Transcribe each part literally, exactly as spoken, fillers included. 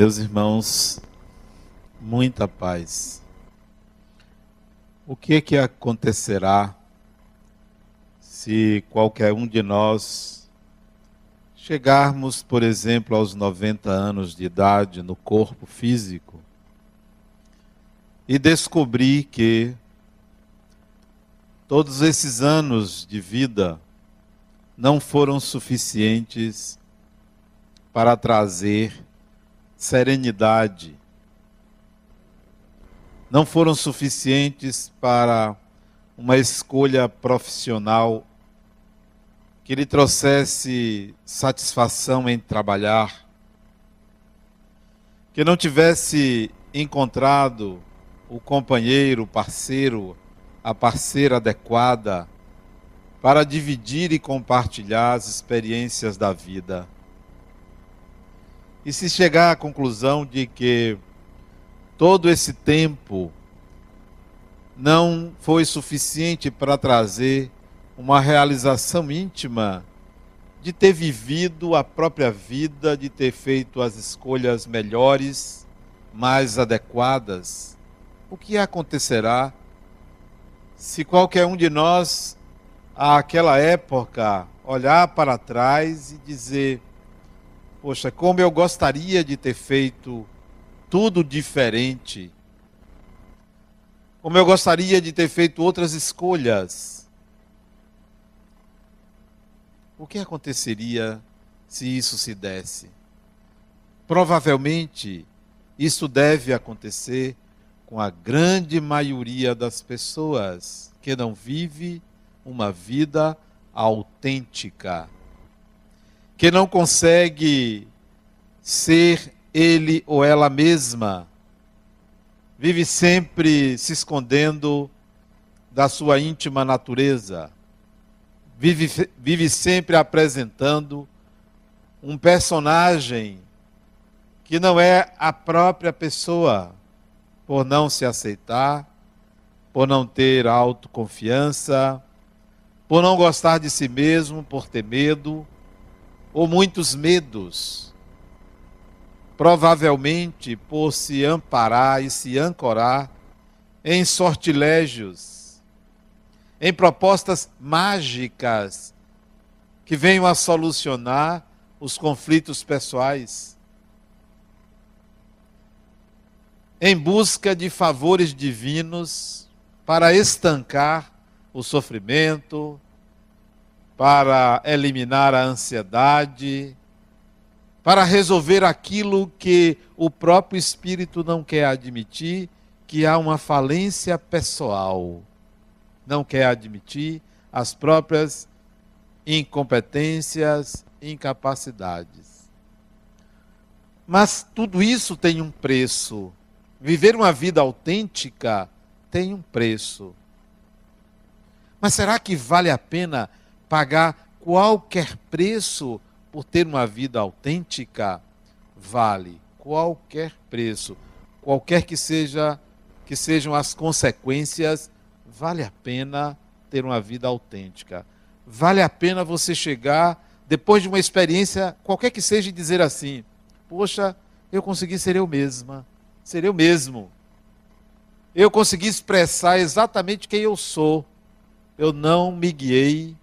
Meus irmãos, muita paz. O que é que acontecerá se qualquer um de nós chegarmos, por exemplo, aos noventa anos de idade no corpo físico e descobrir que todos esses anos de vida não foram suficientes para trazer serenidade, não foram suficientes para uma escolha profissional que lhe trouxesse satisfação em trabalhar, que não tivesse encontrado o companheiro, o parceiro, a parceira adequada para dividir e compartilhar as experiências da vida. E se chegar à conclusão de que todo esse tempo não foi suficiente para trazer uma realização íntima de ter vivido a própria vida, de ter feito as escolhas melhores, mais adequadas, o que acontecerá se qualquer um de nós, àquela época, olhar para trás e dizer: poxa, como eu gostaria de ter feito tudo diferente. Como eu gostaria de ter feito outras escolhas. O que aconteceria se isso se desse? Provavelmente, isso deve acontecer com a grande maioria das pessoas que não vive uma vida autêntica, que não consegue ser ele ou ela mesma, vive sempre se escondendo da sua íntima natureza, vive, vive sempre apresentando um personagem que não é a própria pessoa, por não se aceitar, por não ter autoconfiança, por não gostar de si mesmo, por ter medo, ou muitos medos, provavelmente por se amparar e se ancorar em sortilégios, em propostas mágicas que venham a solucionar os conflitos pessoais, em busca de favores divinos para estancar o sofrimento, para eliminar a ansiedade, para resolver aquilo que o próprio espírito não quer admitir, que há uma falência pessoal. Não quer admitir as próprias incompetências, incapacidades. Mas tudo isso tem um preço. Viver uma vida autêntica tem um preço. Mas será que vale a pena pagar qualquer preço por ter uma vida autêntica? Vale qualquer preço, qualquer que seja, que sejam as consequências, vale a pena ter uma vida autêntica. Vale a pena você chegar, depois de uma experiência, qualquer que seja, e dizer assim: poxa, eu consegui ser eu mesma, ser eu mesmo. Eu consegui expressar exatamente quem eu sou. Eu não me guiei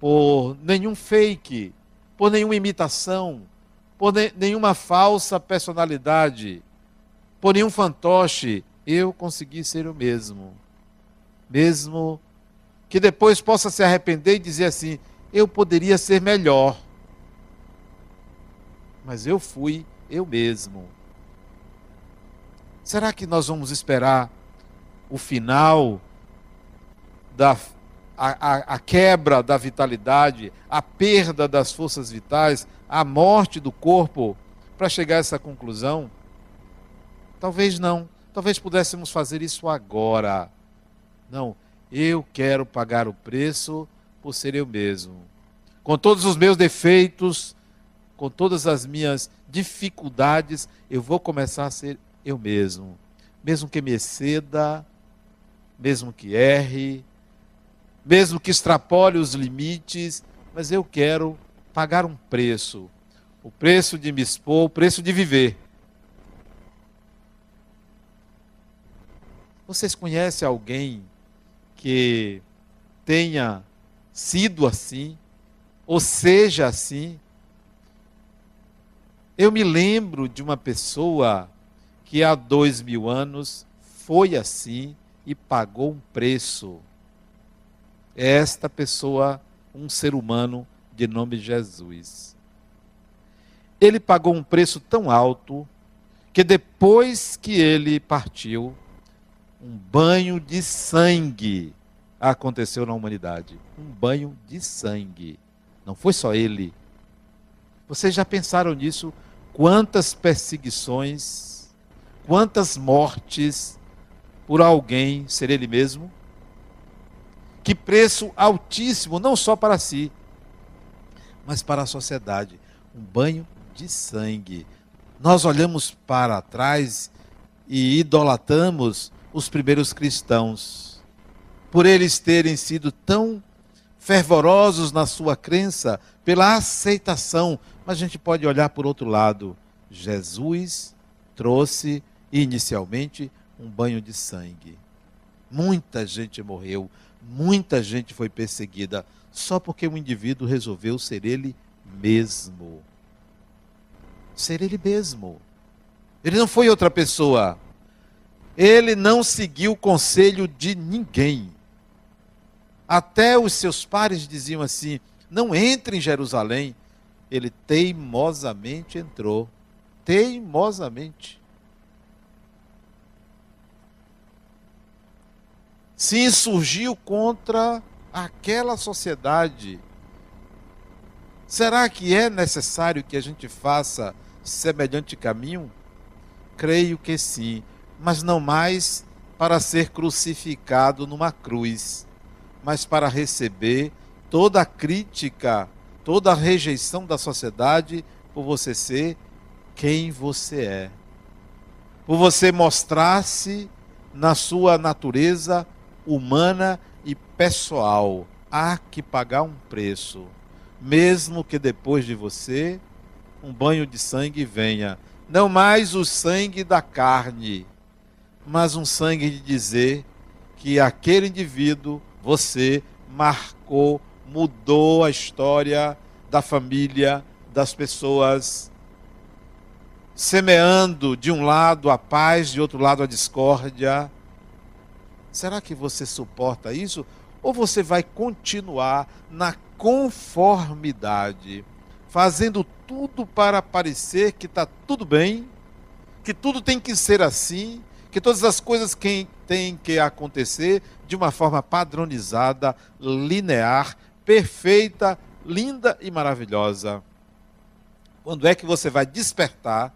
por nenhum fake, por nenhuma imitação, por ne- nenhuma falsa personalidade, por nenhum fantoche. Eu consegui ser o mesmo. Mesmo que depois possa se arrepender e dizer assim: eu poderia ser melhor, mas eu fui eu mesmo. Será que nós vamos esperar o final da A, a, a quebra da vitalidade, a perda das forças vitais, a morte do corpo, para chegar a essa conclusão? Talvez não. Talvez pudéssemos fazer isso agora. Não, eu quero pagar o preço por ser eu mesmo. Com todos os meus defeitos, com todas as minhas dificuldades, eu vou começar a ser eu mesmo. Mesmo que me exceda, mesmo que erre, mesmo que extrapole os limites, mas eu quero pagar um preço. o preço de me expor, o preço de viver. Vocês conhecem alguém que tenha sido assim, ou seja assim? Eu me lembro de uma pessoa que há dois mil anos foi assim e pagou um preço. Esta pessoa, um ser humano de nome Jesus. Ele pagou um preço tão alto que depois que ele partiu, um banho de sangue aconteceu na humanidade. Um banho de sangue. Não foi só ele. Vocês já pensaram nisso? Quantas perseguições, quantas mortes por alguém ser ele mesmo? Que preço altíssimo, não só para si, mas para a sociedade. Um banho de sangue. Nós olhamos para trás e idolatamos os primeiros cristãos, por eles terem sido tão fervorosos na sua crença, pela aceitação. Mas a gente pode olhar por outro lado. Jesus trouxe, inicialmente, um banho de sangue. Muita gente morreu, muita gente foi perseguida, só porque o indivíduo resolveu ser ele mesmo. Ser ele mesmo. Ele não foi outra pessoa. Ele não seguiu o conselho de ninguém. Até os seus pares diziam assim, não entre em Jerusalém. Ele teimosamente entrou. Teimosamente. Se insurgiu contra aquela sociedade. Será que é necessário que a gente faça semelhante caminho? Creio que sim. Mas não mais para ser crucificado numa cruz, mas para receber toda a crítica, toda a rejeição da sociedade por você ser quem você é. Por você mostrar-se na sua natureza humana e pessoal. Há que pagar um preço, mesmo que depois de você um banho de sangue venha. Não mais o sangue da carne, mas um sangue de dizer que aquele indivíduo, você, marcou, mudou a história da família, das pessoas, semeando de um lado a paz, de outro lado a discórdia. Será que você suporta isso? Ou você vai continuar na conformidade, fazendo tudo para parecer que está tudo bem, que tudo tem que ser assim, que todas as coisas que têm que acontecer de uma forma padronizada, linear, perfeita, linda e maravilhosa. Quando é que você vai despertar,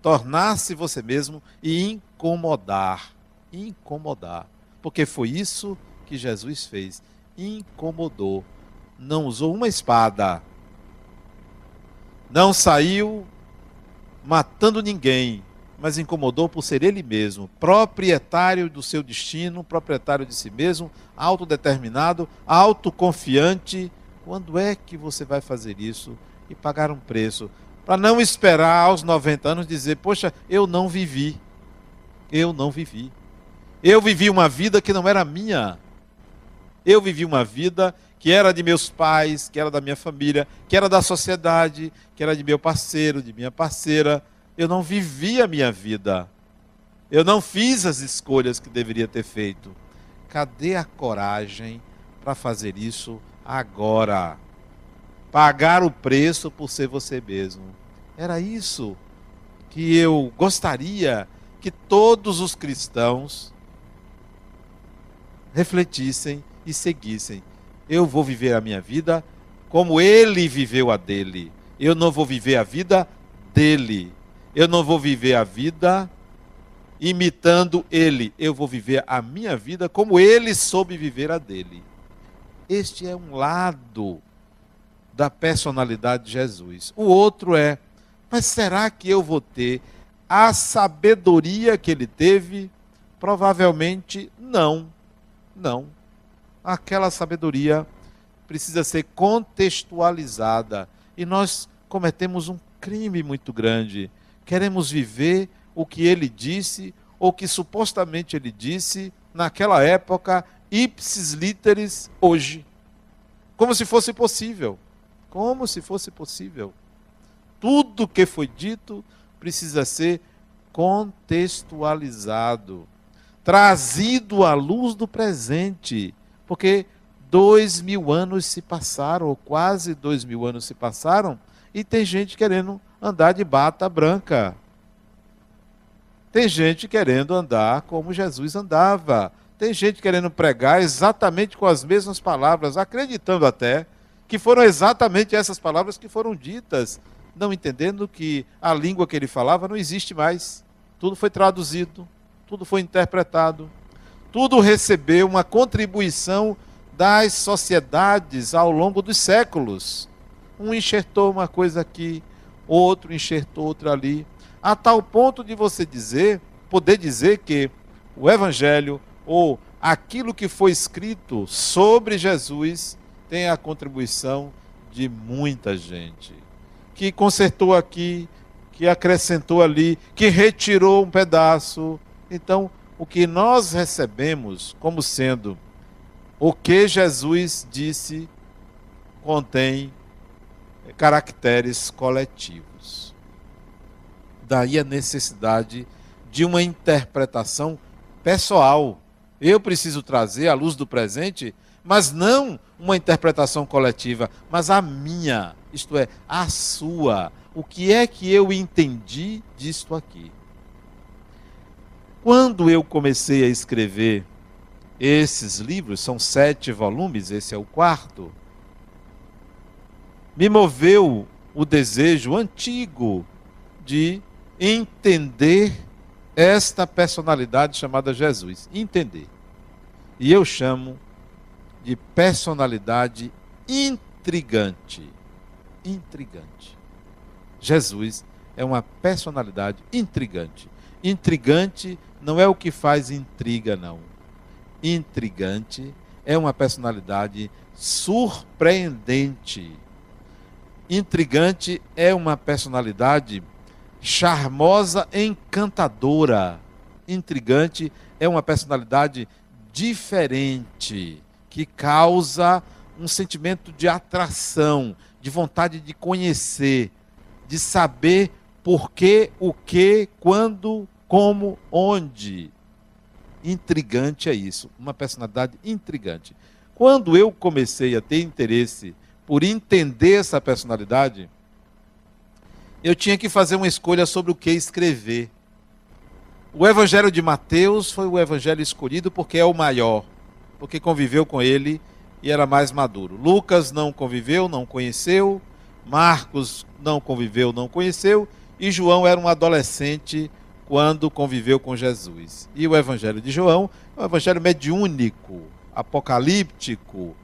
tornar-se você mesmo e incomodar? Incomodar. Porque foi isso que Jesus fez. Incomodou. Não usou uma espada. Não saiu matando ninguém. Mas incomodou por ser ele mesmo, proprietário do seu destino, proprietário de si mesmo, autodeterminado, autoconfiante. Quando é que você vai fazer isso e pagar um preço? Para não esperar aos noventa anos dizer, poxa, eu não vivi, eu não vivi. Eu vivi uma vida que não era minha. Eu vivi uma vida que era de meus pais, que era da minha família, que era da sociedade, que era de meu parceiro, de minha parceira. Eu não vivi a minha vida. Eu não fiz as escolhas que deveria ter feito. Cadê a coragem para fazer isso agora? Pagar o preço por ser você mesmo. Era isso que eu gostaria que todos os cristãos refletissem e seguissem. Eu vou viver a minha vida como ele viveu a dele. Eu não vou viver a vida dele. Eu não vou viver a vida imitando ele. Eu vou viver a minha vida como ele soube viver a dele. Este é um lado da personalidade de Jesus. O outro é, mas será que eu vou ter a sabedoria que ele teve? Provavelmente não. Não. Aquela sabedoria precisa ser contextualizada. E nós cometemos um crime muito grande. Queremos viver o que ele disse, ou que supostamente ele disse, naquela época, ipsis literis, hoje. Como se fosse possível. Como se fosse possível. Tudo que foi dito precisa ser contextualizado, trazido à luz do presente, porque dois mil anos se passaram, ou quase dois mil anos se passaram, e tem gente querendo andar de bata branca. Tem gente querendo andar como Jesus andava. Tem gente querendo pregar exatamente com as mesmas palavras, acreditando até que foram exatamente essas palavras que foram ditas, não entendendo que a língua que ele falava não existe mais. Tudo foi traduzido, tudo foi interpretado, tudo recebeu uma contribuição das sociedades ao longo dos séculos. Um enxertou uma coisa aqui, outro enxertou outra ali. A tal ponto de você dizer, poder dizer que o Evangelho, ou aquilo que foi escrito sobre Jesus, tem a contribuição de muita gente. Que consertou aqui, que acrescentou ali, que retirou um pedaço. Então, o que nós recebemos como sendo o que Jesus disse, contém caracteres coletivos. Daí a necessidade de uma interpretação pessoal. Eu preciso trazer à luz do presente, mas não uma interpretação coletiva, mas a minha, isto é, a sua. O que é que eu entendi disto aqui? Quando eu comecei a escrever esses livros, são sete volumes, esse é o quarto, me moveu o desejo antigo de entender esta personalidade chamada Jesus. Entender. E eu chamo de personalidade intrigante. Intrigante. Jesus é uma personalidade intrigante. Intrigante não é o que faz intriga, não. Intrigante é uma personalidade surpreendente. Intrigante é uma personalidade charmosa, encantadora. Intrigante é uma personalidade diferente, que causa um sentimento de atração, de vontade de conhecer, de saber por quê, o quê, quando, como, onde. Intrigante é isso, uma personalidade intrigante. Quando eu comecei a ter interesse por entender essa personalidade, eu tinha que fazer uma escolha sobre o que escrever. O Evangelho de Mateus foi o evangelho escolhido porque é o maior, porque conviveu com ele e era mais maduro. Lucas não conviveu, não conheceu. Marcos não conviveu, não conheceu. E João era um adolescente quando conviveu com Jesus. E o Evangelho de João é um evangelho mediúnico, apocalíptico.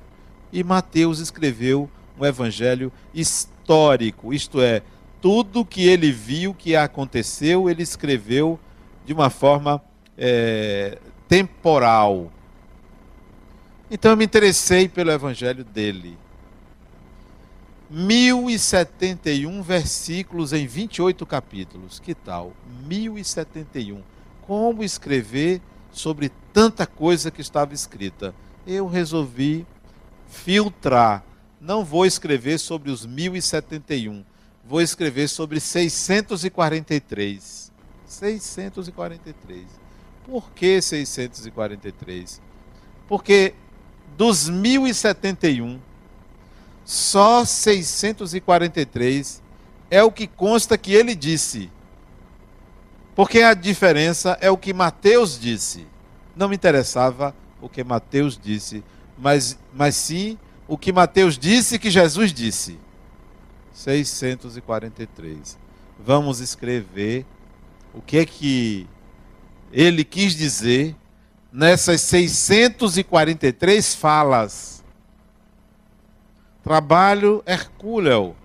E Mateus escreveu um evangelho histórico, isto é, tudo que ele viu, que aconteceu, ele escreveu de uma forma é, temporal. Então eu me interessei pelo evangelho dele. mil e setenta e um versículos em vinte e oito capítulos. Que tal? mil e setenta e um. Como escrever sobre tanta coisa que estava escrita? Eu resolvi filtrar. Não vou escrever sobre os mil e setenta e um. Vou escrever sobre seiscentos e quarenta e três. seiscentos e quarenta e três. Por que seiscentos e quarenta e três? Porque dos mil e setenta e um, só seiscentos e quarenta e três é o que consta que ele disse. Porque a diferença é o que Mateus disse. Não me interessava o que Mateus disse, mas, mas sim o que Mateus disse que Jesus disse. seiscentos e quarenta e três. Vamos escrever o que é que ele quis dizer nessas seiscentas e quarenta e três falas. Trabalho hercúleo,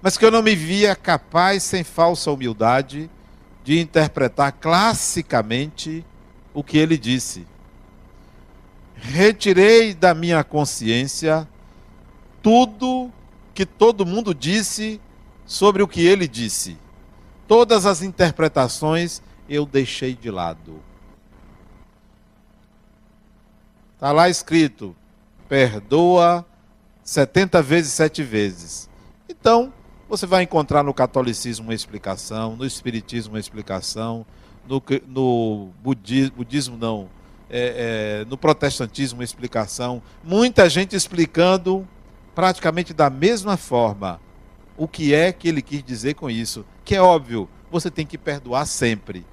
mas que eu não me via capaz, sem falsa humildade, de interpretar classicamente o que ele disse. Retirei da minha consciência tudo que todo mundo disse sobre o que ele disse. Todas as interpretações eu deixei de lado. Está lá escrito, perdoa setenta vezes, sete vezes. Então, você vai encontrar no catolicismo uma explicação, no espiritismo uma explicação, no, no budismo, budismo não, é, é, no protestantismo uma explicação. Muita gente explicando praticamente da mesma forma o que é que ele quis dizer com isso. Que é óbvio, você tem que perdoar sempre.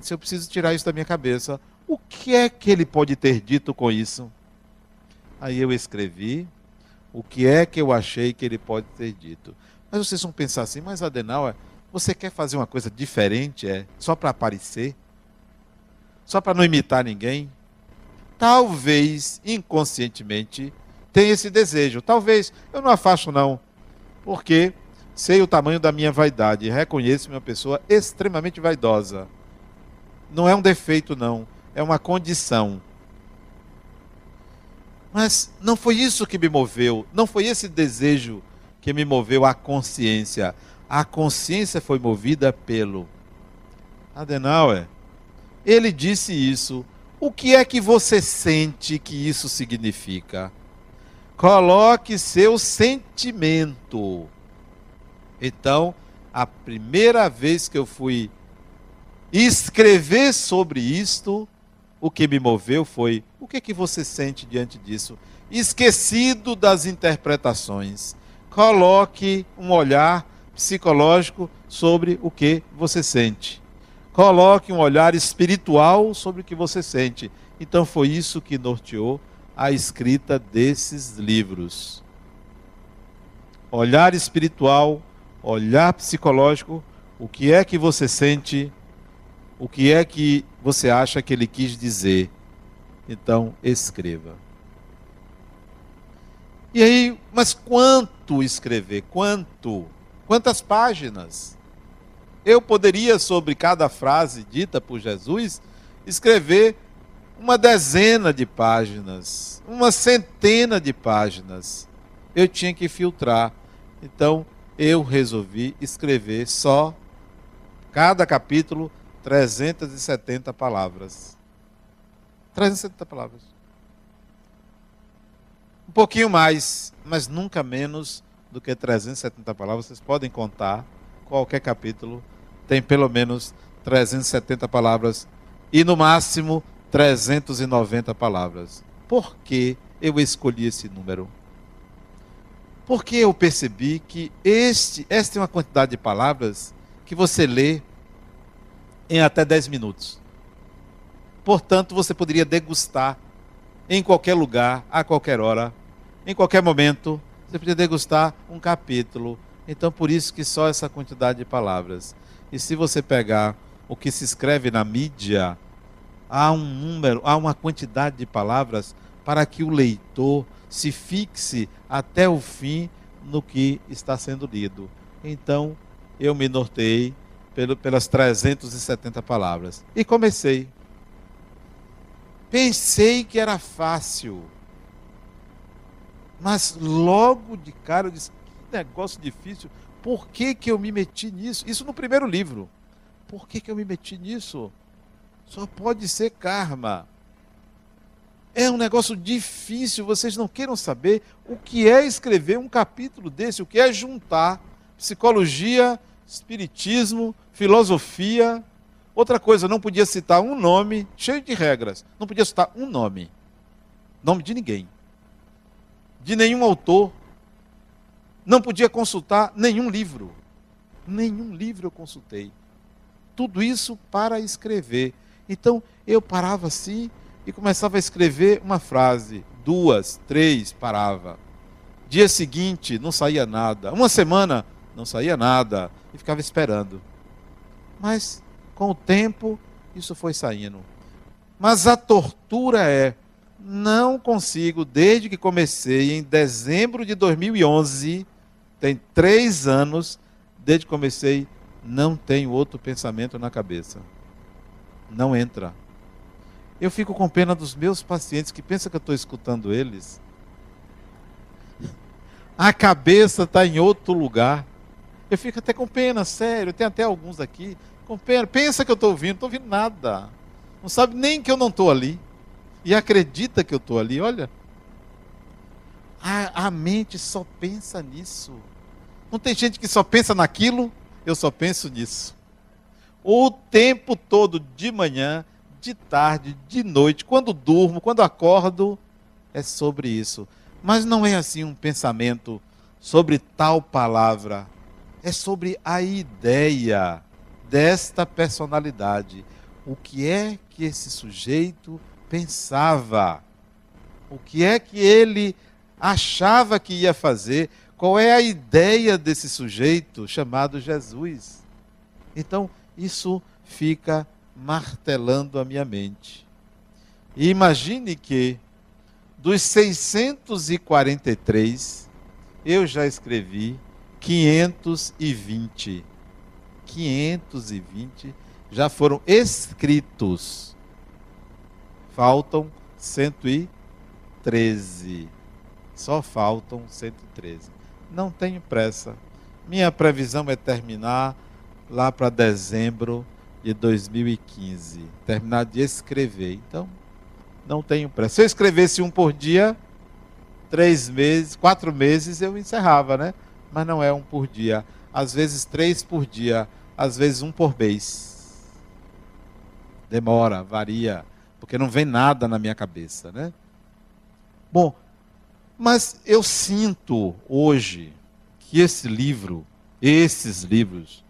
Se eu preciso tirar isso da minha cabeça, o que é que ele pode ter dito com isso? Aí eu escrevi o que é que eu achei que ele pode ter dito. Mas vocês vão pensar assim, mas Adenauer, você quer fazer uma coisa diferente, é? Só para aparecer? Só para não imitar ninguém? Talvez, inconscientemente, tenha esse desejo. Talvez, eu não afasto não, porque sei o tamanho da minha vaidade e reconheço-me uma pessoa extremamente vaidosa. Não é um defeito não, é uma condição. Mas não foi isso que me moveu, não foi esse desejo que me moveu à consciência. A consciência foi movida pelo Adenauer. Ele disse isso. O que é que você sente que isso significa? Coloque seu sentimento. Então, a primeira vez que eu fui escrever sobre isto, o que me moveu foi, o que, que você sente diante disso? Esquecido das interpretações. Coloque um olhar psicológico sobre o que você sente. Coloque um olhar espiritual sobre o que você sente. Então foi isso que norteou a escrita desses livros. Olhar espiritual, olhar psicológico, o que é que você sente, o que é que você acha que ele quis dizer. Então, escreva. E aí, mas quanto escrever? Quanto? Quantas páginas? Eu poderia, sobre cada frase dita por Jesus, escrever uma dezena de páginas, uma centena de páginas. Eu tinha que filtrar. Então, eu resolvi escrever só, cada capítulo, trezentas e setenta palavras. trezentas e setenta palavras. Um pouquinho mais, mas nunca menos do que trezentas e setenta palavras. Vocês podem contar, qualquer capítulo tem pelo menos trezentas e setenta palavras e no máximo trezentas e noventa palavras. Por que eu escolhi esse número? Porque eu percebi que este, esta é uma quantidade de palavras que você lê em até dez minutos. Portanto, você poderia degustar em qualquer lugar, a qualquer hora, em qualquer momento, você poderia degustar um capítulo. Então, por isso que só essa quantidade de palavras. E se você pegar o que se escreve na mídia, há um número, há uma quantidade de palavras para que o leitor se fixe até o fim no que está sendo lido. Então, eu me norteei pelas trezentas e setenta palavras. E comecei. Pensei que era fácil. Mas logo de cara eu disse, que negócio difícil. Por que que eu me meti nisso? Isso no primeiro livro. Por que que eu me meti nisso? Só pode ser karma. É um negócio difícil, vocês não queiram saber o que é escrever um capítulo desse, o que é juntar psicologia, espiritismo, filosofia. Outra coisa, não podia citar um nome, cheio de regras. Não podia citar um nome. Nome de ninguém. De nenhum autor. Não podia consultar nenhum livro. Nenhum livro eu consultei. Tudo isso para escrever. Então, eu parava assim e começava a escrever uma frase. Duas, três, parava. Dia seguinte, não saía nada. Uma semana, não saía nada. E ficava esperando. Mas, com o tempo, isso foi saindo. Mas a tortura é, não consigo, desde que comecei em dezembro de dois mil e onze, tem três anos, desde que comecei, não tenho outro pensamento na cabeça. Não entra. Eu fico com pena dos meus pacientes, que pensam que eu estou escutando eles. a cabeça está em outro lugar. Eu fico até com pena, sério, tem até alguns aqui, com pena, pensa que eu estou ouvindo, não estou ouvindo nada, não sabe nem que eu não estou ali, e acredita que eu estou ali, olha, a, a mente só pensa nisso, não tem gente que só pensa naquilo, eu só penso nisso, o tempo todo, de manhã, de tarde, de noite, quando durmo, quando acordo, é sobre isso, mas não é assim um pensamento sobre tal palavra, é sobre a ideia desta personalidade. O que é que esse sujeito pensava? O que é que ele achava que ia fazer? Qual é a ideia desse sujeito chamado Jesus? Então, isso fica martelando a minha mente. E imagine que dos seiscentos e quarenta e três, eu já escrevi quinhentos e vinte. quinhentos e vinte já foram escritos. Faltam cento e treze. Só faltam cento e treze. Não tenho pressa. Minha previsão é terminar lá para dezembro de dois mil e quinze. Terminar de escrever. Então, não tenho pressa. Se eu escrevesse um por dia, três meses, quatro meses, eu encerrava, né? Mas não é um por dia, às vezes três por dia, às vezes um por mês. Demora, varia, porque não vem nada na minha cabeça, né? Bom, mas eu sinto hoje que esse livro, esses livros,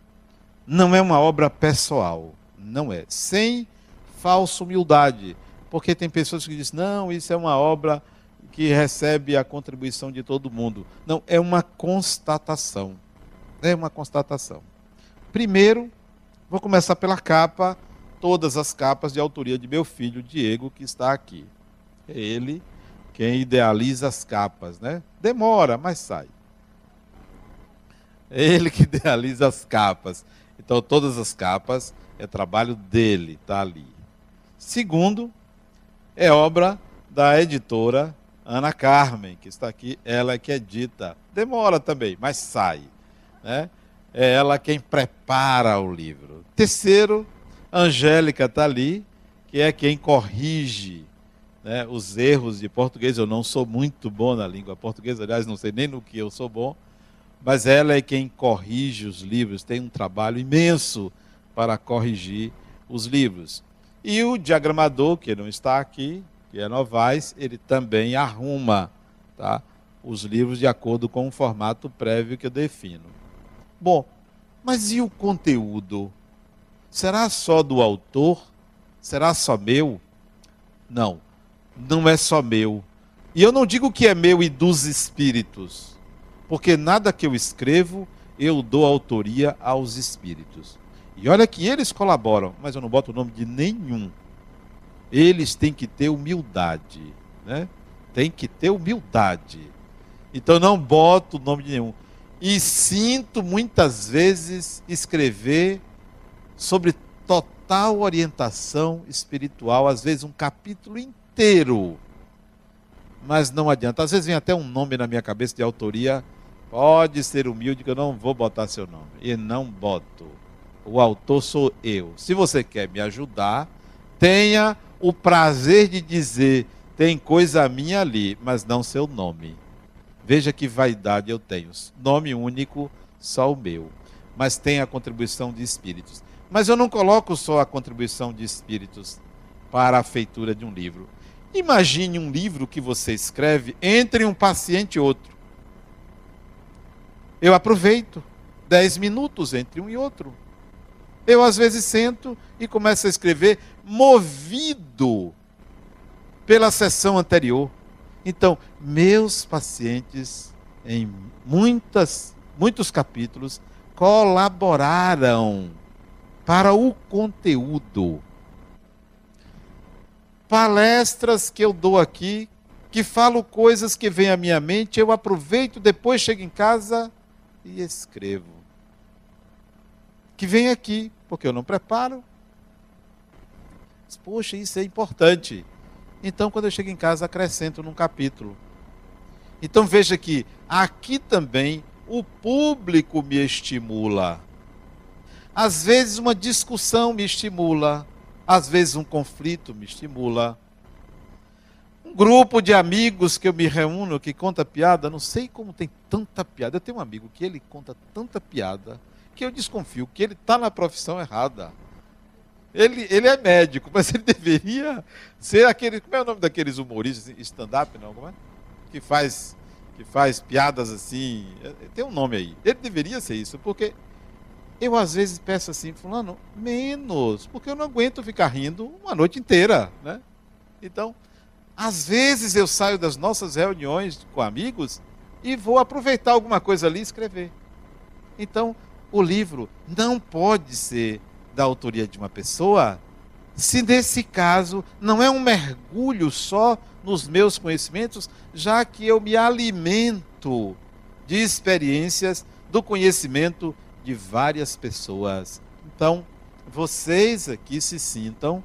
não é uma obra pessoal, não é, sem falsa humildade, porque tem pessoas que dizem, não, isso é uma obra que recebe a contribuição de todo mundo. Não, é uma constatação. É uma constatação. Primeiro, vou começar pela capa, todas as capas de autoria de meu filho, Diego, que está aqui. É ele quem idealiza as capas, né? Demora, mas sai. É ele que idealiza as capas. Então, todas as capas é trabalho dele, está ali. Segundo, é obra da editora Ana Carmen, que está aqui, ela que edita. Demora também, mas sai, né? É ela quem prepara o livro. Terceiro, Angélica está ali, que é quem corrige, né, os erros de português. Eu não sou muito bom na língua portuguesa, aliás, não sei nem no que eu sou bom, mas ela é quem corrige os livros. Tem um trabalho imenso para corrigir os livros. E o diagramador, que não está aqui, que é Novais, ele também arruma, tá, os livros de acordo com o formato prévio que eu defino. Bom, mas e o conteúdo? Será só do autor? Será só meu? Não, não é só meu. E eu não digo que é meu e dos espíritos, porque nada que eu escrevo, eu dou autoria aos espíritos. E olha que eles colaboram, mas eu não boto o nome de nenhum. Eles têm que ter humildade, né? Tem que ter humildade. Então não boto o nome de nenhum. E sinto muitas vezes escrever sobre total orientação espiritual, às vezes um capítulo inteiro. Mas não adianta. Às vezes vem até um nome na minha cabeça de autoria. Pode ser humilde que eu não vou botar seu nome. E não boto. O autor sou eu. Se você quer me ajudar, tenha o prazer de dizer, tem coisa minha ali, mas não seu nome. Veja que vaidade eu tenho. Nome único, só o meu. Mas tem a contribuição de espíritos. Mas eu não coloco só a contribuição de espíritos para a feitura de um livro. Imagine um livro que você escreve entre um paciente e outro. Eu aproveito dez minutos entre um e outro. Eu, às vezes, sento e começo a escrever movido pela sessão anterior. Então, meus pacientes, em muitas, muitos capítulos, colaboraram para o conteúdo. Palestras que eu dou aqui, que falo coisas que vêm à minha mente, eu aproveito, depois chego em casa e escrevo. Que vem aqui, porque eu não preparo. Mas, poxa, isso é importante. Então, quando eu chego em casa, acrescento num capítulo. Então veja que aqui também o público me estimula. Às vezes uma discussão me estimula, às vezes um conflito me estimula. Um grupo de amigos que eu me reúno, que conta piada, não sei como tem tanta piada. Eu tenho um amigo que ele conta tanta piada, que eu desconfio que ele está na profissão errada. Ele, ele é médico, mas ele deveria ser aquele... Como é o nome daqueles humoristas? Stand-up, não? Como é? Que faz, que faz piadas assim... Tem um nome aí. Ele deveria ser isso, porque... Eu, às vezes, peço assim, fulano, menos, porque eu não aguento ficar rindo uma noite inteira, né? Então, às vezes eu saio das nossas reuniões com amigos e vou aproveitar alguma coisa ali e escrever. Então, o livro não pode ser da autoria de uma pessoa, se nesse caso não é um mergulho só nos meus conhecimentos, já que eu me alimento de experiências, do conhecimento de várias pessoas. Então, vocês aqui se sintam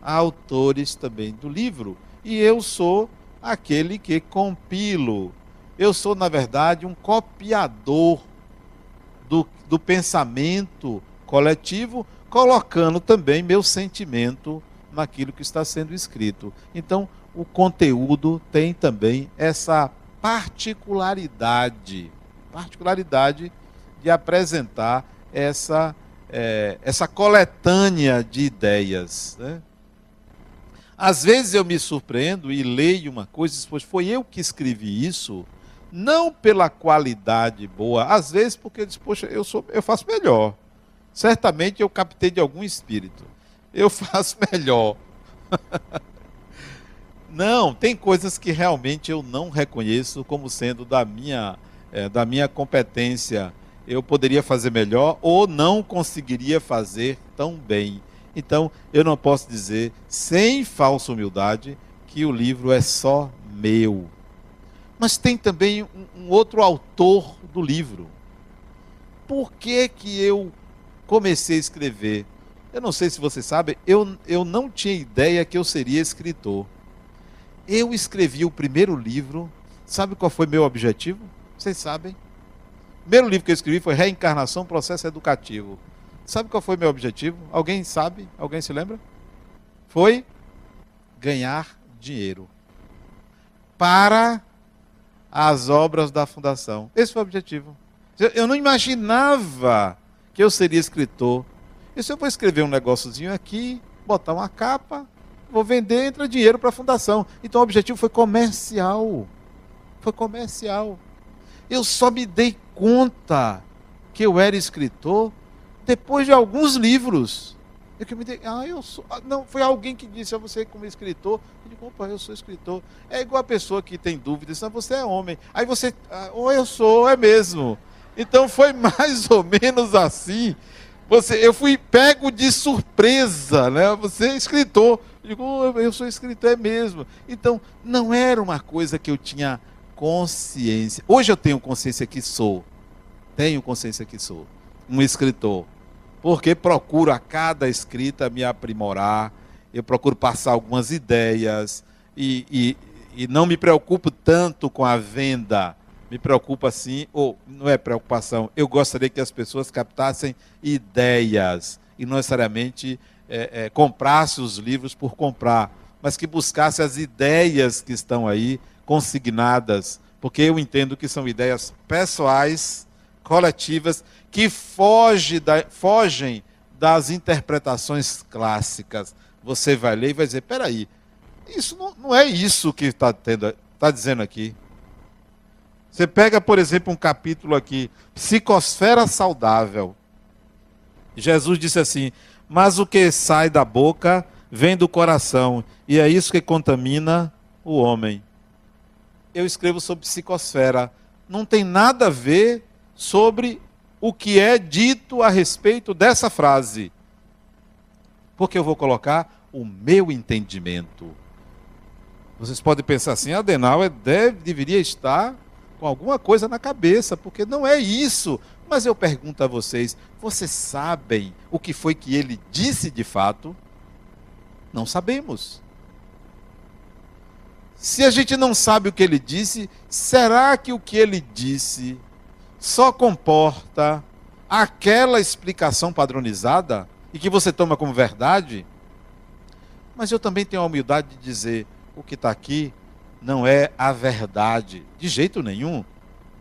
autores também do livro. E eu sou aquele que compilo. Eu sou, na verdade, um copiador do, do pensamento coletivo, colocando também meu sentimento naquilo que está sendo escrito. Então, o conteúdo tem também essa particularidade, particularidade de apresentar essa, é, essa coletânea de ideias, né? Às vezes eu me surpreendo e leio uma coisa e depois foi eu que escrevi isso, não pela qualidade boa, às vezes porque eu disse, poxa, eu, sou, eu faço melhor. Certamente eu captei de algum espírito. Eu faço melhor. Não, tem coisas que realmente eu não reconheço como sendo da minha, é, da minha competência. Eu poderia fazer melhor ou não conseguiria fazer tão bem. Então, eu não posso dizer, sem falsa humildade, que o livro é só meu. Mas tem também um, um outro autor do livro. Por que que eu comecei a escrever? Eu não sei se vocês sabem, eu, eu não tinha ideia que eu seria escritor. Eu escrevi o primeiro livro, sabe qual foi meu objetivo? Vocês sabem? O primeiro livro que eu escrevi foi Reencarnação, Processo Educativo. Sabe qual foi meu objetivo? Alguém sabe? Alguém se lembra? Foi ganhar dinheiro para as obras da Fundação. Esse foi o objetivo. Eu não imaginava que eu seria escritor. E se eu vou escrever um negóciozinho aqui, botar uma capa, vou vender, entra dinheiro para a Fundação. Então o objetivo foi comercial. Foi comercial. Eu só me dei conta que eu era escritor depois de alguns livros. Eu que me dei, ah, eu sou, não, foi alguém que disse a você como escritor, eu digo, opa, eu sou escritor. É igual a pessoa que tem dúvidas, ah, você é homem. Aí você, ah, ou eu sou, ou é mesmo. Então foi mais ou menos assim. Você, eu fui pego de surpresa, né? Você é escritor. Eu digo, oh, eu sou escritor, é mesmo. Então não era uma coisa que eu tinha consciência. Hoje eu tenho consciência que sou. Tenho consciência que sou um escritor. Porque procuro a cada escrita me aprimorar. Eu procuro passar algumas ideias. E, e, e não me preocupo tanto com a venda. Me preocupo assim, ou não é preocupação. Eu gostaria que as pessoas captassem ideias. E não necessariamente é, é, comprasse os livros por comprar. Mas que buscasse as ideias que estão aí consignadas, porque eu entendo que são ideias pessoais, coletivas, que foge da, fogem das interpretações clássicas. Você vai ler e vai dizer, peraí, isso não, não é isso que está tá dizendo aqui. Você pega, por exemplo, um capítulo aqui, Psicosfera Saudável. Jesus disse assim, mas o que sai da boca vem do coração, e é isso que contamina o homem. Eu escrevo sobre psicosfera. Não tem nada a ver sobre o que é dito a respeito dessa frase. Porque eu vou colocar o meu entendimento. Vocês podem pensar assim, Adenauer deve, deveria estar com alguma coisa na cabeça, porque não é isso. Mas eu pergunto a vocês, vocês sabem o que foi que ele disse de fato? Não sabemos. Se a gente não sabe o que ele disse, será que o que ele disse só comporta aquela explicação padronizada e que você toma como verdade? Mas eu também tenho a humildade de dizer, o que está aqui não é a verdade, de jeito nenhum.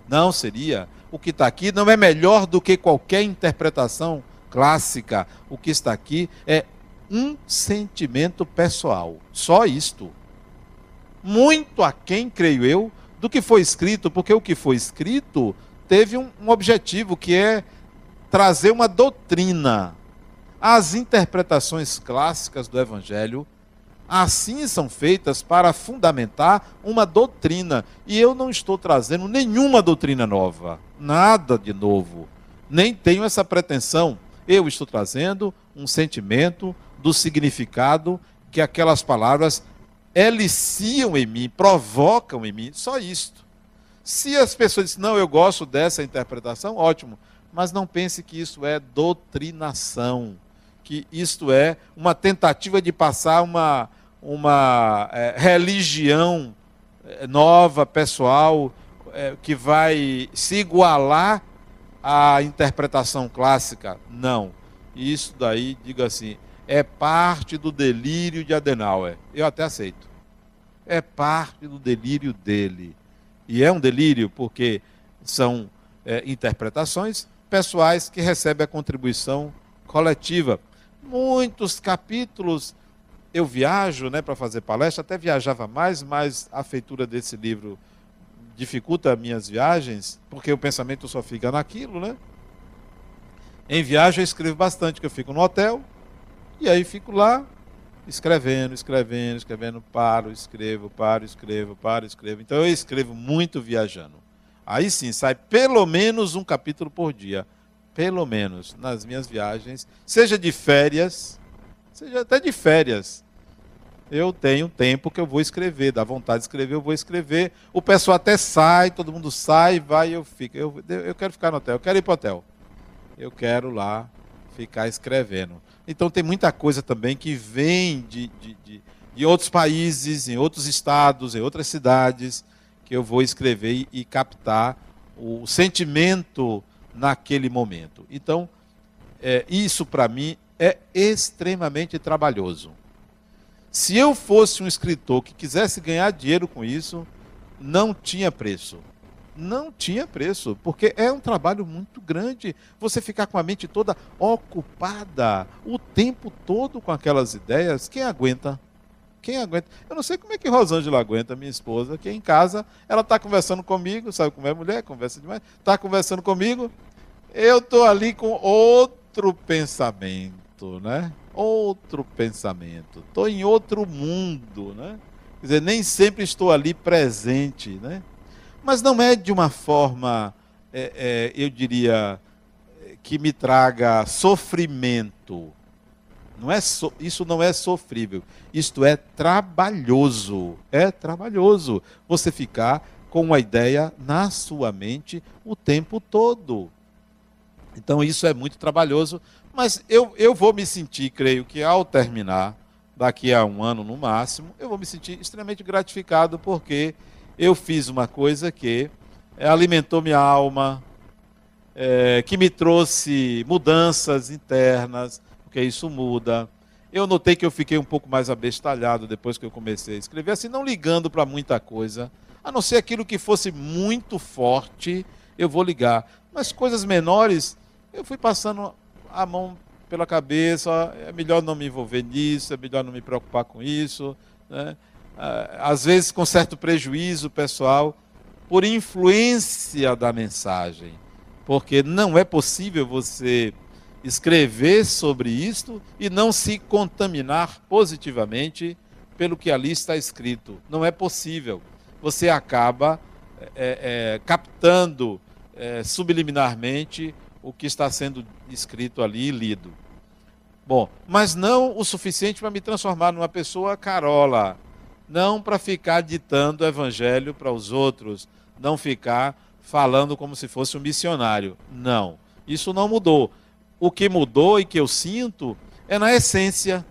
Não seria. O que está aqui não é melhor do que qualquer interpretação clássica. O que está aqui é um sentimento pessoal. Só isto. Muito aquém, creio eu, do que foi escrito, porque o que foi escrito teve um, um objetivo, que é trazer uma doutrina. As interpretações clássicas do Evangelho assim são feitas para fundamentar uma doutrina. E eu não estou trazendo nenhuma doutrina nova, nada de novo. Nem tenho essa pretensão. Eu estou trazendo um sentimento do significado que aquelas palavras eliciam em mim, provocam em mim, só isto. Se as pessoas dizem, não, eu gosto dessa interpretação, ótimo. Mas não pense que isso é doutrinação, que isto é uma tentativa de passar uma, uma é, religião nova, pessoal, é, que vai se igualar à interpretação clássica. Não. Isso daí, digo assim, é parte do delírio de Adenauer. Eu até aceito. É parte do delírio dele. E é um delírio porque são é, interpretações pessoais que recebem a contribuição coletiva. Muitos capítulos eu viajo, né, para fazer palestra, até viajava mais, mas a feitura desse livro dificulta minhas viagens, porque o pensamento só fica naquilo, né? Em viagem eu escrevo bastante, que eu fico no hotel, e aí fico lá escrevendo, escrevendo, escrevendo, paro, escrevo, paro, escrevo, paro, escrevo. Então eu escrevo muito viajando. Aí sim, sai pelo menos um capítulo por dia. Pelo menos, nas minhas viagens, seja de férias, seja até de férias. Eu tenho tempo que eu vou escrever, dá vontade de escrever, eu vou escrever. O pessoal até sai, todo mundo sai, vai e eu fico. Eu, eu quero ficar no hotel, eu quero ir para o hotel. Eu quero lá ficar escrevendo. Então tem muita coisa também que vem de, de, de, de outros países, em outros estados, em outras cidades, que eu vou escrever e, e captar o sentimento naquele momento. Então, é, isso para mim é extremamente trabalhoso. Se eu fosse um escritor que quisesse ganhar dinheiro com isso, não tinha preço. Não tinha preço, porque é um trabalho muito grande. Você ficar com a mente toda ocupada o tempo todo com aquelas ideias, quem aguenta? Quem aguenta? Eu não sei como é que Rosângela aguenta, minha esposa, que em casa ela está conversando comigo, sabe como é mulher, conversa demais, está conversando comigo, eu estou ali com outro pensamento, né? Outro pensamento, estou em outro mundo, né? Quer dizer, nem sempre estou ali presente, né? Mas não é de uma forma, é, é, eu diria, que me traga sofrimento. Não é so, isso não é sofrível. Isto é trabalhoso. É trabalhoso você ficar com uma ideia na sua mente o tempo todo. Então isso é muito trabalhoso. Mas eu, eu vou me sentir, creio que ao terminar, daqui a um ano no máximo, eu vou me sentir extremamente gratificado porque eu fiz uma coisa que alimentou minha alma, é, que me trouxe mudanças internas, porque isso muda. Eu notei que eu fiquei um pouco mais abestalhado depois que eu comecei a escrever, assim, não ligando para muita coisa. A não ser aquilo que fosse muito forte, eu vou ligar. Mas coisas menores, eu fui passando a mão pela cabeça, é melhor não me envolver nisso, é melhor não me preocupar com isso, né? Às vezes com certo prejuízo pessoal, por influência da mensagem. Porque não é possível você escrever sobre isto e não se contaminar positivamente pelo que ali está escrito. Não é possível. Você acaba é, é, captando é, subliminarmente o que está sendo escrito ali e lido. Bom, mas não o suficiente para me transformar numa pessoa carola. Não para ficar ditando o evangelho para os outros, não ficar falando como se fosse um missionário. Não, isso não mudou. O que mudou e que eu sinto é na essência,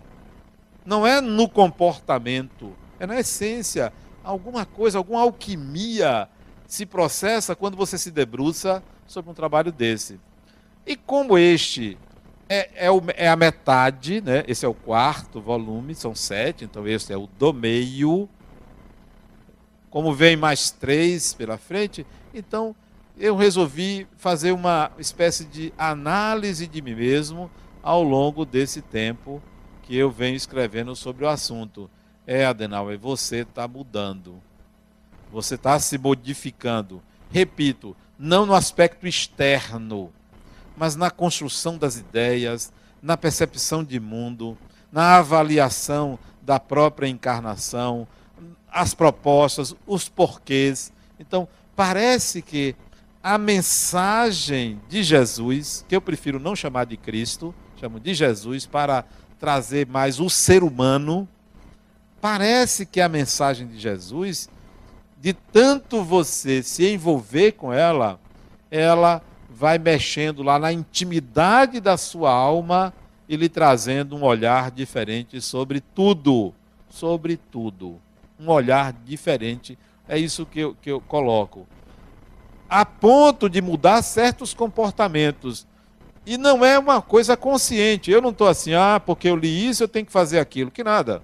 não é no comportamento, é na essência. alguma coisa, alguma alquimia se processa quando você se debruça sobre um trabalho desse. E como este é, é, o, é a metade, né? Esse é o quarto volume, são sete, então este é o do meio. Como vem mais três pela frente, então eu resolvi fazer uma espécie de análise de mim mesmo ao longo desse tempo que eu venho escrevendo sobre o assunto. É, Adenauer, você está mudando. Você está se modificando. Repito, não no aspecto externo, mas na construção das ideias, na percepção de mundo, na avaliação da própria encarnação, as propostas, os porquês. Então, parece que a mensagem de Jesus, que eu prefiro não chamar de Cristo, chamo de Jesus para trazer mais o ser humano, parece que a mensagem de Jesus, de tanto você se envolver com ela, ela vai mexendo lá na intimidade da sua alma e lhe trazendo um olhar diferente sobre tudo, sobre tudo, um olhar diferente, é isso que eu, que eu coloco. A ponto de mudar certos comportamentos. E não é uma coisa consciente. Eu não estou assim, ah, porque eu li isso, eu tenho que fazer aquilo. Que nada.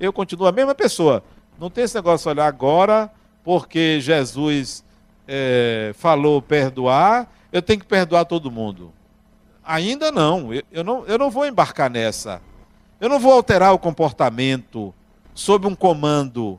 Eu continuo a mesma pessoa. Não tem esse negócio de olhar agora, porque Jesus é, falou perdoar, eu tenho que perdoar todo mundo. Ainda não. Eu, eu não. eu não vou embarcar nessa. Eu não vou alterar o comportamento sob um comando,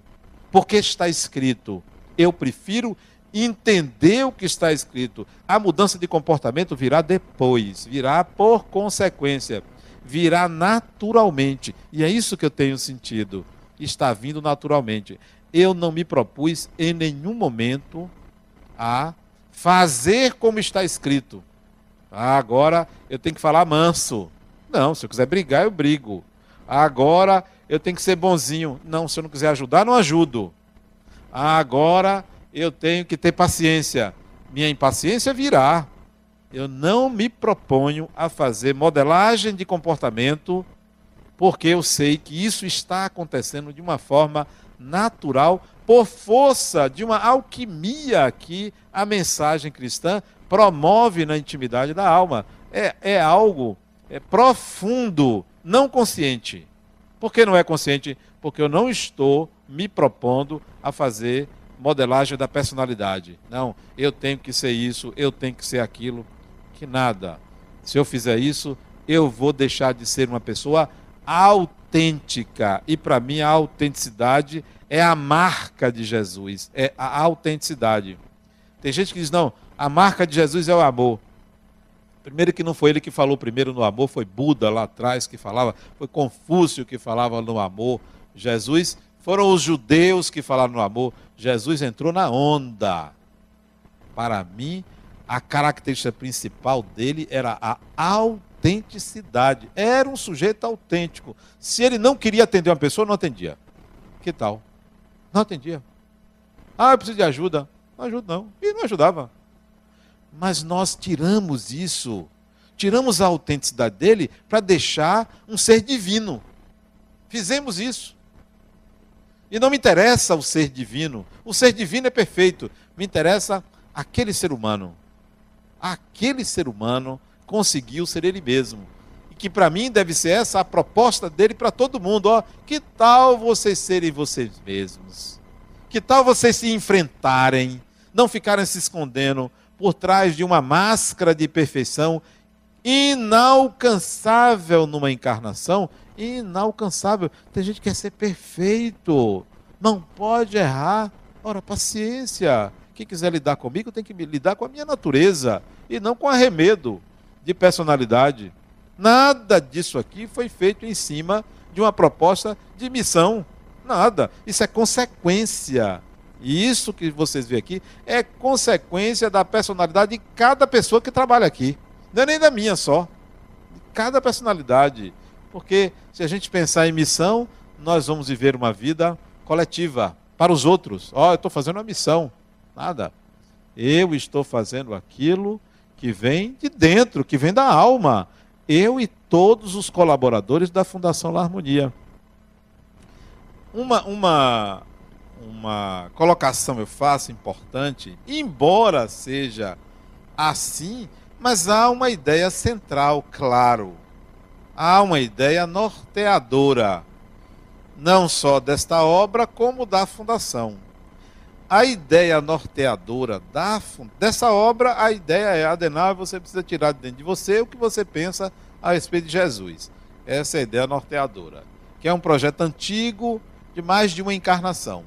porque está escrito. Eu prefiro entender o que está escrito. A mudança de comportamento virá depois, virá por consequência, virá naturalmente. E é isso que eu tenho sentido, está vindo naturalmente. Eu não me propus em nenhum momento a fazer como está escrito. Ah, agora eu tenho que falar manso. Não, se eu quiser brigar, eu brigo. Ah, agora eu tenho que ser bonzinho. Não, se eu não quiser ajudar, não ajudo. Ah, agora eu tenho que ter paciência. Minha impaciência virá. Eu não me proponho a fazer modelagem de comportamento, porque eu sei que isso está acontecendo de uma forma natural, por força de uma alquimia que a mensagem cristã promove na intimidade da alma. É, é algo é profundo, não consciente. Por que não é consciente? Porque eu não estou me propondo a fazer modelagem da personalidade. Não, eu tenho que ser isso, eu tenho que ser aquilo. Que nada. Se eu fizer isso, eu vou deixar de ser uma pessoa autêntica. E para mim a autenticidade é a marca de Jesus, é a autenticidade. Tem gente que diz, não, a marca de Jesus é o amor. Primeiro que não foi ele que falou primeiro no amor, foi Buda lá atrás que falava, foi Confúcio que falava no amor. Jesus... Foram os judeus que falaram no amor. Jesus entrou na onda. Para mim, a característica principal dele era a autenticidade. Era um sujeito autêntico. Se ele não queria atender uma pessoa, não atendia. Que tal? Não atendia. Ah, eu preciso de ajuda. Não ajuda não. E não ajudava. Mas nós tiramos isso. Tiramos a autenticidade dele para deixar um ser divino. Fizemos isso. E não me interessa o ser divino. O ser divino é perfeito. Me interessa aquele ser humano. Aquele ser humano conseguiu ser ele mesmo. E que para mim deve ser essa a proposta dele para todo mundo. Ó, que tal vocês serem vocês mesmos? Que tal vocês se enfrentarem? Não ficarem se escondendo por trás de uma máscara de perfeição inalcançável numa encarnação, inalcançável. Tem gente que quer ser perfeito, não pode errar. Ora, paciência. Quem quiser lidar comigo tem que lidar com a minha natureza e não com arremedo de personalidade. Nada disso aqui foi feito em cima de uma proposta de missão. Nada. Isso é consequência. E isso que vocês veem aqui é consequência da personalidade de cada pessoa que trabalha aqui. Não é nem da minha só, de cada personalidade. Porque se a gente pensar em missão, nós vamos viver uma vida coletiva, para os outros. Ó, oh, eu estou fazendo uma missão. Nada. Eu estou fazendo aquilo que vem de dentro, que vem da alma. Eu e todos os colaboradores da Fundação Lar Harmonia. Uma, uma, uma colocação eu faço importante, embora seja assim, mas há uma ideia central, claro. Há uma ideia norteadora, não só desta obra, como da Fundação. A ideia norteadora da, dessa obra, a ideia é, Adenauer, você precisa tirar de dentro de você o que você pensa a respeito de Jesus. Essa é a ideia norteadora, que é um projeto antigo de mais de uma encarnação.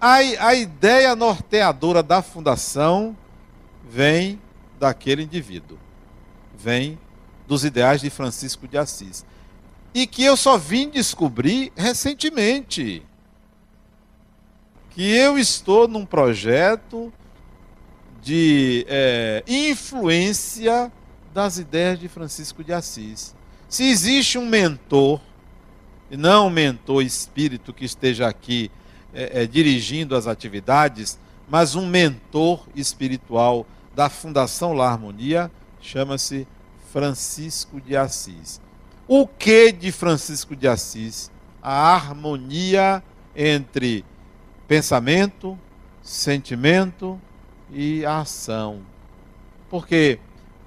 A, a ideia norteadora da Fundação vem daquele indivíduo, vem dos ideais de Francisco de Assis. E que eu só vim descobrir recentemente. Que eu estou num projeto de é, influência das ideias de Francisco de Assis. Se existe um mentor, e não um mentor espírito que esteja aqui é, é, dirigindo as atividades, mas um mentor espiritual da Fundação Lar Harmonia, chama-se Francisco de Assis. O que de Francisco de Assis? A harmonia entre pensamento, sentimento e ação. Porque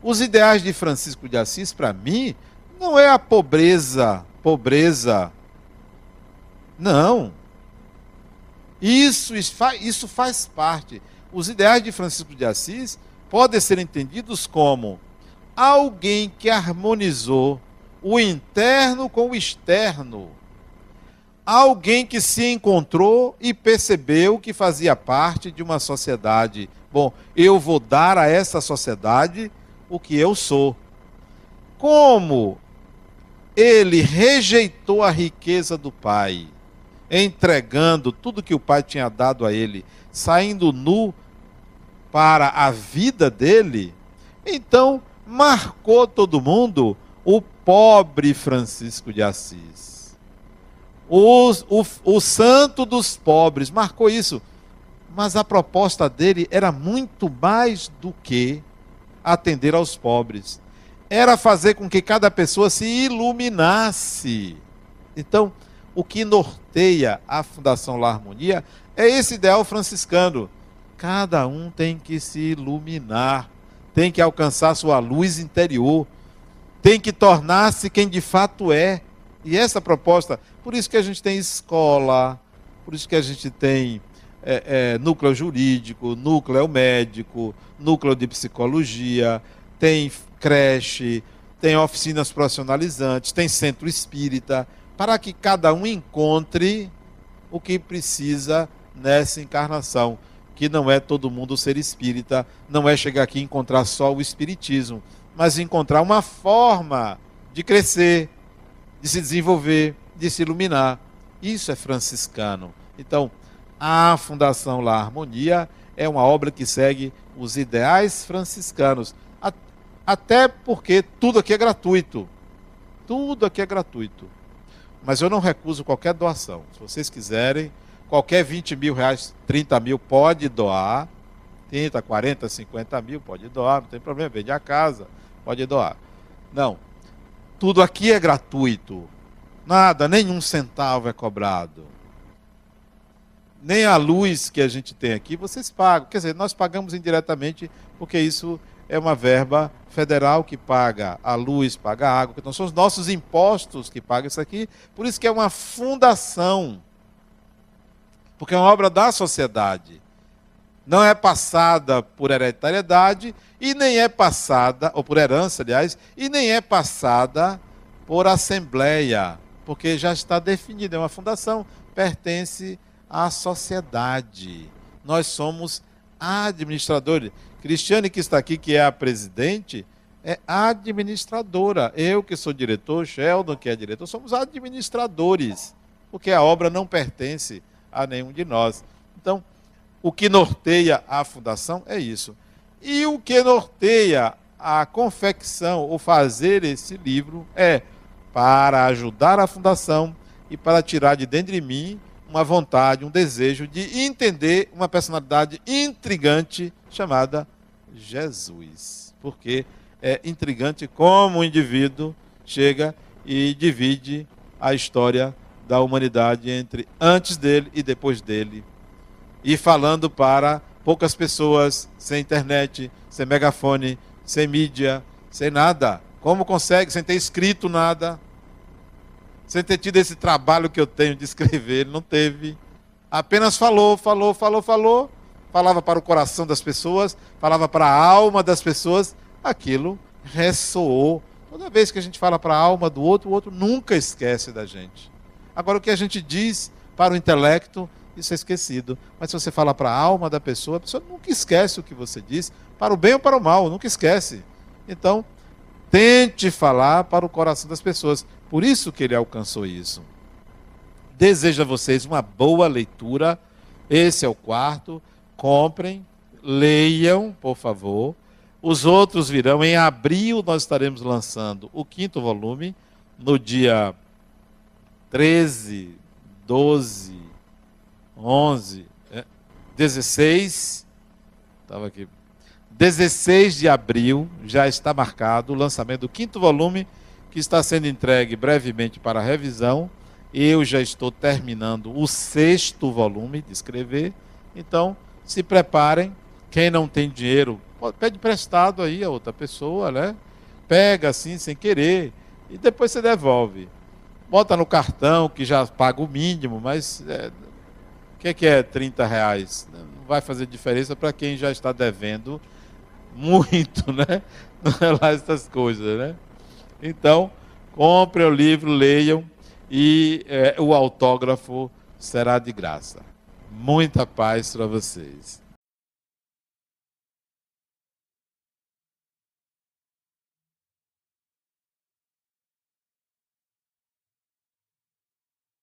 os ideais de Francisco de Assis, para mim, não é a pobreza, pobreza. Não. Isso, isso faz parte. Os ideais de Francisco de Assis podem ser entendidos como alguém que harmonizou o interno com o externo. Alguém que se encontrou e percebeu que fazia parte de uma sociedade. Bom, eu vou dar a essa sociedade o que eu sou. Como ele rejeitou a riqueza do pai, entregando tudo que o pai tinha dado a ele, saindo nu para a vida dele, então marcou todo mundo o pobre Francisco de Assis. O, o, o santo dos pobres, marcou isso. Mas a proposta dele era muito mais do que atender aos pobres. Era fazer com que cada pessoa se iluminasse. Então, o que norteia a Fundação Lar Harmonia é esse ideal franciscano. Cada um tem que se iluminar, tem que alcançar sua luz interior, tem que tornar-se quem de fato é. E essa proposta, por isso que a gente tem escola, por isso que a gente tem é, é, núcleo jurídico, núcleo médico, núcleo de psicologia, tem creche, tem oficinas profissionalizantes, tem centro espírita, para que cada um encontre o que precisa nessa encarnação, que não é todo mundo ser espírita, não é chegar aqui e encontrar só o espiritismo, mas encontrar uma forma de crescer, de se desenvolver, de se iluminar. Isso é franciscano. Então, a Fundação Lar Harmonia é uma obra que segue os ideais franciscanos. Até porque tudo aqui é gratuito. Tudo aqui é gratuito. Mas eu não recuso qualquer doação. Se vocês quiserem, qualquer vinte mil reais, trinta mil, pode doar. trinta, quarenta, cinquenta mil, pode doar. Não tem problema, vende a casa, pode doar. Não. Tudo aqui é gratuito. Nada, nenhum centavo é cobrado. Nem a luz que a gente tem aqui, vocês pagam. Quer dizer, nós pagamos indiretamente, porque isso é uma verba federal que paga a luz, paga a água. Então são os nossos impostos que pagam isso aqui. Por isso que é uma fundação. Porque é uma obra da sociedade. Não é passada por hereditariedade e nem é passada, ou por herança, aliás, e nem é passada por assembleia, porque já está definida, é uma fundação, pertence à sociedade. Nós somos administradores. Cristiane, que está aqui, que é a presidente, é administradora. Eu, que sou diretor, Sheldon, que é diretor, somos administradores, porque a obra não pertence a nenhum de nós. Então, o que norteia a fundação é isso. E o que norteia a confecção, ou fazer esse livro, é para ajudar a fundação e para tirar de dentro de mim uma vontade, um desejo de entender uma personalidade intrigante chamada Jesus. Porque é intrigante como o indivíduo chega e divide a história da humanidade entre antes dele e depois dele. E falando para poucas pessoas, sem internet, sem megafone, sem mídia, sem nada. Como consegue? Sem ter escrito nada. Sem ter tido esse trabalho que eu tenho de escrever, ele não teve. Apenas falou, falou, falou, falou. Falava para o coração das pessoas, falava para a alma das pessoas. Aquilo ressoou. Toda vez que a gente fala para a alma do outro, o outro nunca esquece da gente. Agora, o que a gente diz para o intelecto, isso é esquecido. Mas se você fala para a alma da pessoa, a pessoa nunca esquece o que você diz, para o bem ou para o mal, nunca esquece. Então, tente falar para o coração das pessoas. Por isso que ele alcançou isso. Desejo a vocês uma boa leitura. Esse é o quarto. Comprem, leiam, por favor. Os outros virão. Em abril nós estaremos lançando o quinto volume, no dia treze, doze, onze, dezesseis, estava aqui, dezesseis de abril, já está marcado o lançamento do quinto volume, que está sendo entregue brevemente para revisão. Eu já estou terminando o sexto volume de escrever, então se preparem. Quem não tem dinheiro, pede emprestado aí a outra pessoa, né? Pega assim, sem querer, e depois você devolve. Bota no cartão, que já paga o mínimo, mas é, o que é, que é trinta reais? Não vai fazer diferença para quem já está devendo muito, né? Não é lá essas coisas, né? Então, comprem o livro, leiam, e é, o autógrafo será de graça. Muita paz para vocês.